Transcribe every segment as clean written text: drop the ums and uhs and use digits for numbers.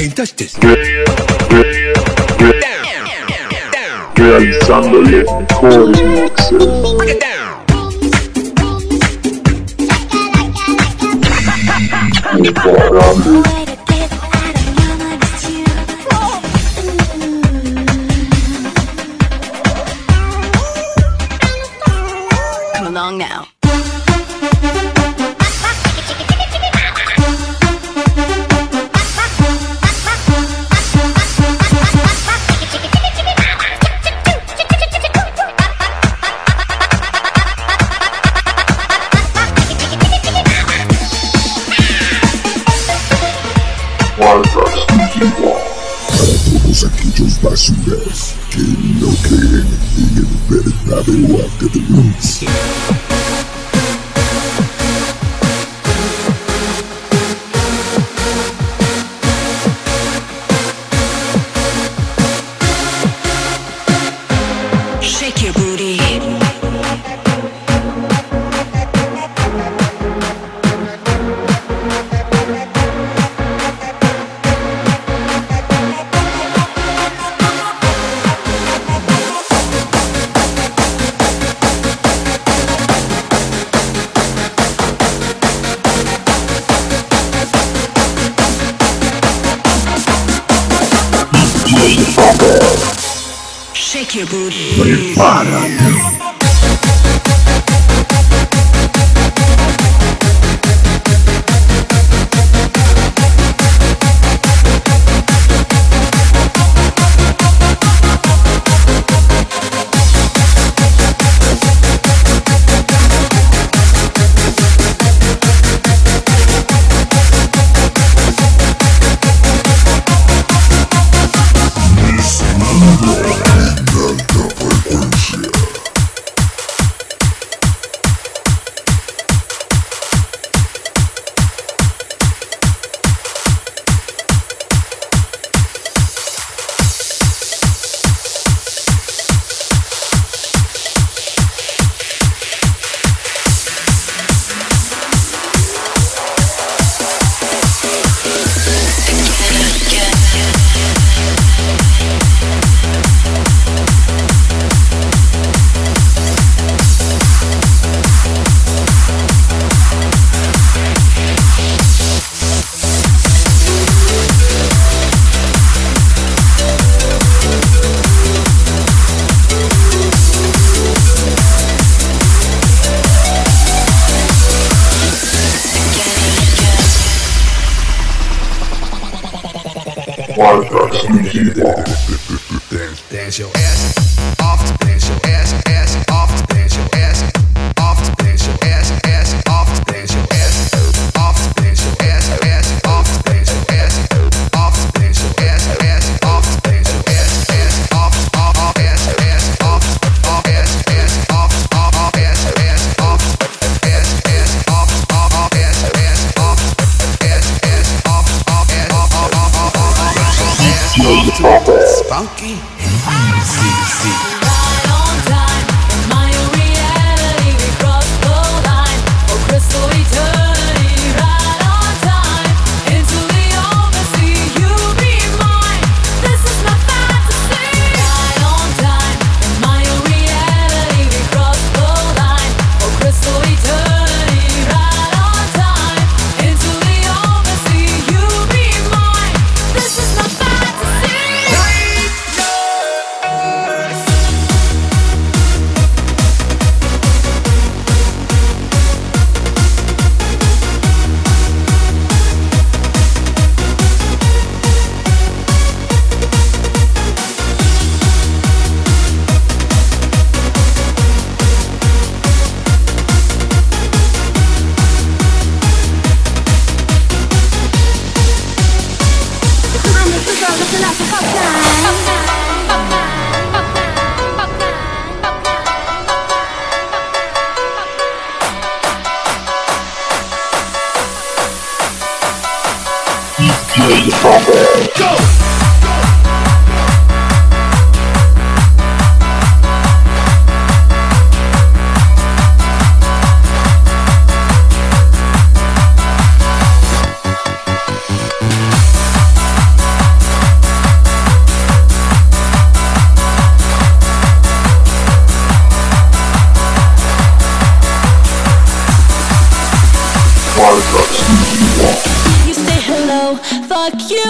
点出して Gary Sunday recording mixes. Come along now. Basuras, que no creen en el verdadero arte de luz. Shake your booty. Shake your booty. Prepárate. Dance your ass off, dance your ass off, dance your ass off, dance your ass off, dance your ass off, dance your ass off, dance your ass off, dance your ass off, dance your ass off, off ass off, off ass off, off ass off, ass off, off ass off, ass off, off ass off, funky. See. Go! so fuck you.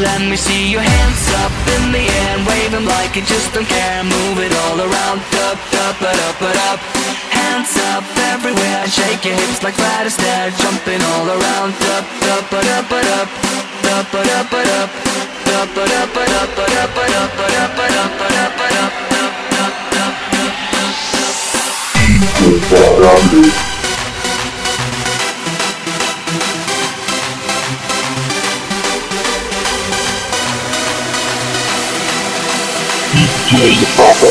Let me see your hands up in the air and wave them like you just don't care. Move it all around, up, up, up, up, up. Hands up everywhere, shake your hips like flat as there. Jumping all around, up, up, up, up, up, up, up, up, up, up, up, up, up, up, up, up, up. Hey, Papa!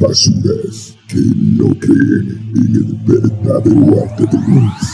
Basuras que no creen en el verdadero arte de luz.